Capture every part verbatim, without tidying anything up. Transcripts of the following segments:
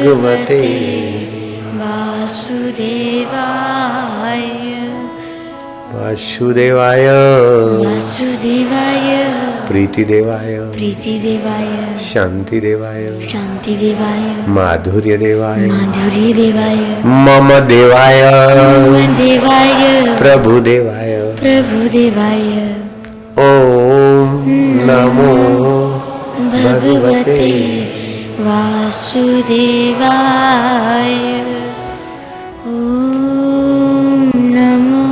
भगवते वासुदेवाय वासुदेवाय वासुदेवाय प्रीतिदेवाय प्रीतिदेवाय शांतिदेवाय शांतिदेवाय माधुर्यदेवाय माधुर्यदेवाय मम देवाय मम देवाय प्रभुदेवाय प्रभुदेवाय ओम नमो भगवते वासुदेवाय ओम नमो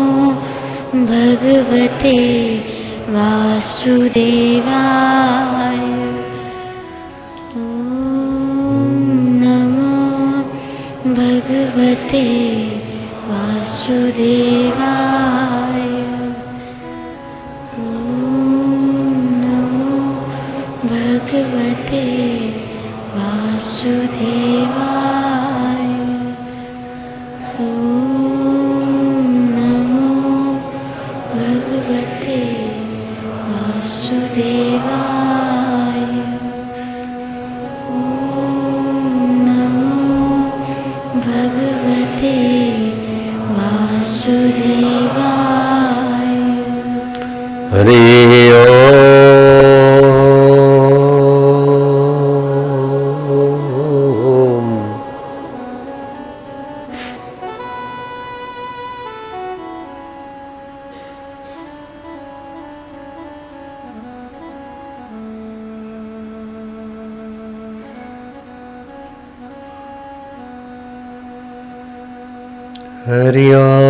भगवते वासुदेवाय ओम नमो भगवते वासुदेवाय ओम नमो भगवते वासुदेवाय ओम नमो भगवते वासुदेवाय ओम नमो भगवते वासुदेवाय हरे हरि ओम।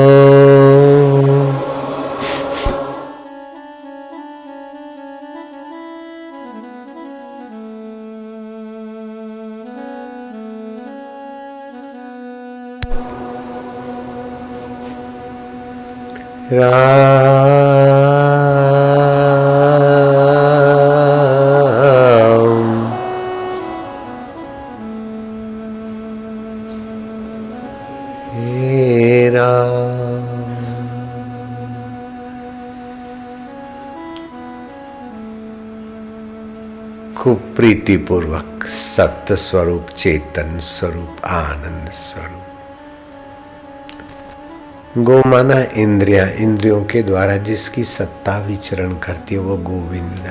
खूब प्रीतिपूर्वक सत्य स्वरूप, चेतन स्वरूप, आनंद स्वरूप गोमाना इंद्रिया इंद्रियों के द्वारा जिसकी सत्ता विचरण करती है वो गोविंद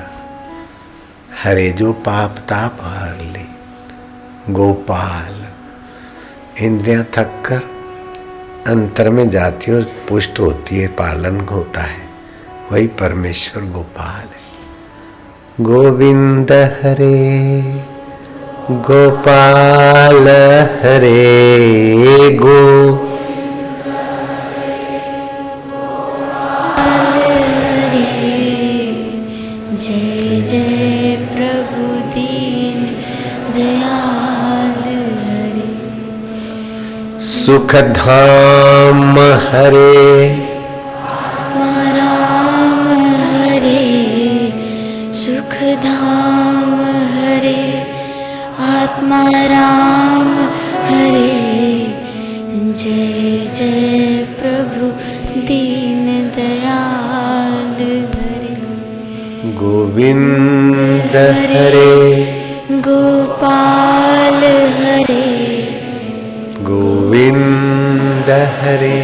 हरे जो पाप ताप हर ले गोपाल। इंद्रियां थक कर अंतर में जाती और पुष्ट होती है, पालन होता है, वही परमेश्वर गोपाल है। गोविंद हरे गोपाल हरे गो जय जय प्रभु दीन दयाल हरे सुखधाम हरे धाम हरे आत्मा राम हरे जय जय प्रभु दीन दयाल हरे गोविंद हरे गोपाल हरे गोविंद हरे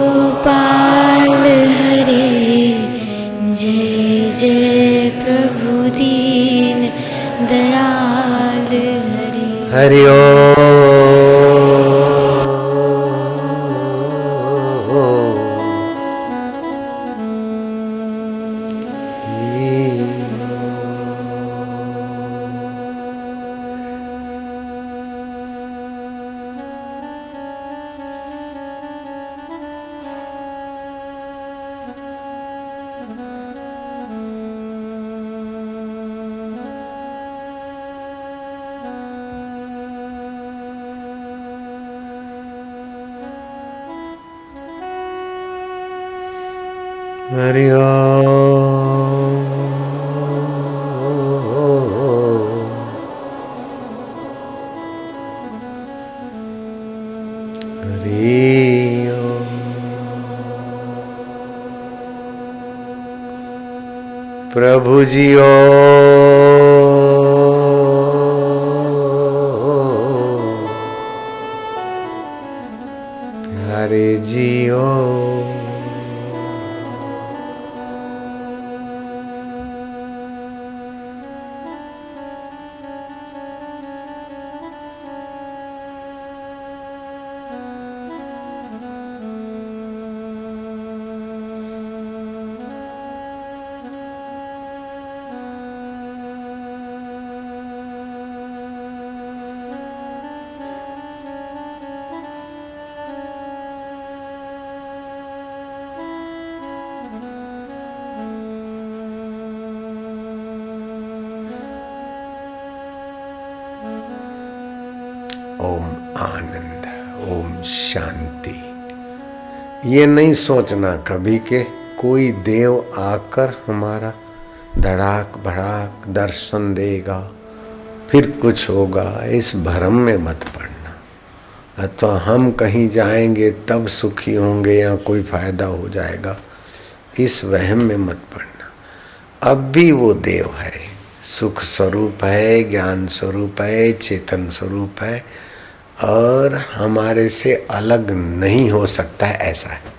गोपाल हरे जय जय प्रभु दीन दयाल हरे हरि हरि ओम। हरि ओम। प्रभु जी ओम। ओम आनंद, ओम शांति। ये नहीं सोचना कभी कि कोई देव आकर हमारा धड़ाक भड़ाक दर्शन देगा फिर कुछ होगा, इस भ्रम में मत पड़ना। अथवा हम कहीं जाएंगे तब सुखी होंगे या कोई फायदा हो जाएगा, इस वहम में मत पड़ना। अब भी वो देव है, सुख स्वरूप है, ज्ञान स्वरूप है, चेतन स्वरूप है और हमारे से अलग नहीं हो सकता है, ऐसा है।